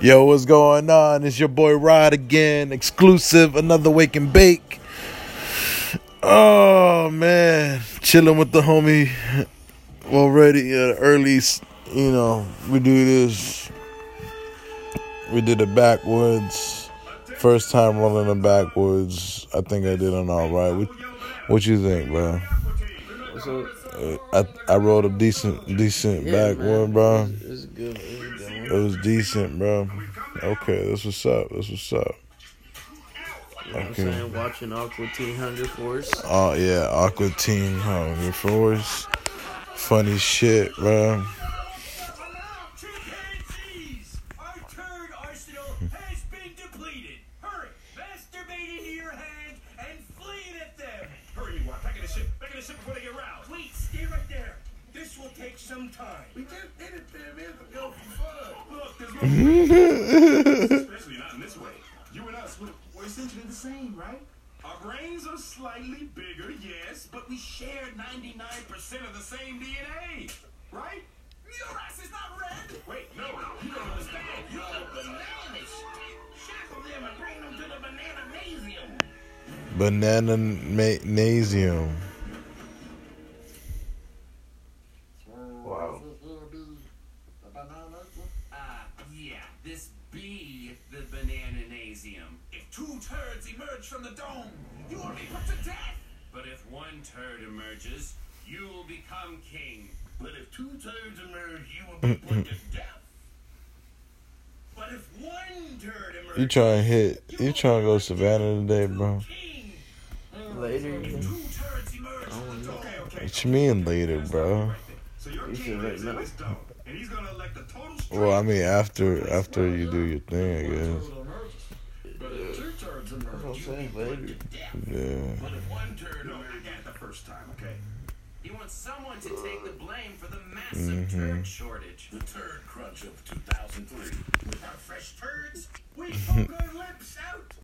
Yo, what's going on? It's your boy Rod again. Exclusive, another Wake and Bake. Oh, man. Chilling with the homie already early. You know, we do this. We did it backwards. First time running it backwards. I think I did it all right. What you think, bro? What's up? I rolled a decent back one, bro. It was decent, bro. Okay, that's what's up. You know what I'm saying? Watching Aqua Teen Hunger Force. Oh, yeah. Aqua Teen Hunger Force. Funny shit, bro. Especially not in this way. You and us, we're essentially the same, right? Our brains are slightly bigger, yes, but we share 99% of the same DNA, right? Your ass is not red. Wait, no, you don't understand. You're bananas. Shackle them and bring them to the banananasium. Banananasium. From the dome, you will be put to death. But if one turd emerges, you will become king. But if two turds emerge, you will be put to death. But if one turd emerges, you trying to go Savannah today, bro? Later. What you mean later, bro? So your king lives in this dome, and he's gonna elect the total strength. Well, I mean after you do your thing, I guess. Later. Yeah. But if one turd, I got it the first time, okay? He wants someone to take the blame for the massive turd shortage. The turd crunch of 2003. With our fresh turds, we poke our lips out.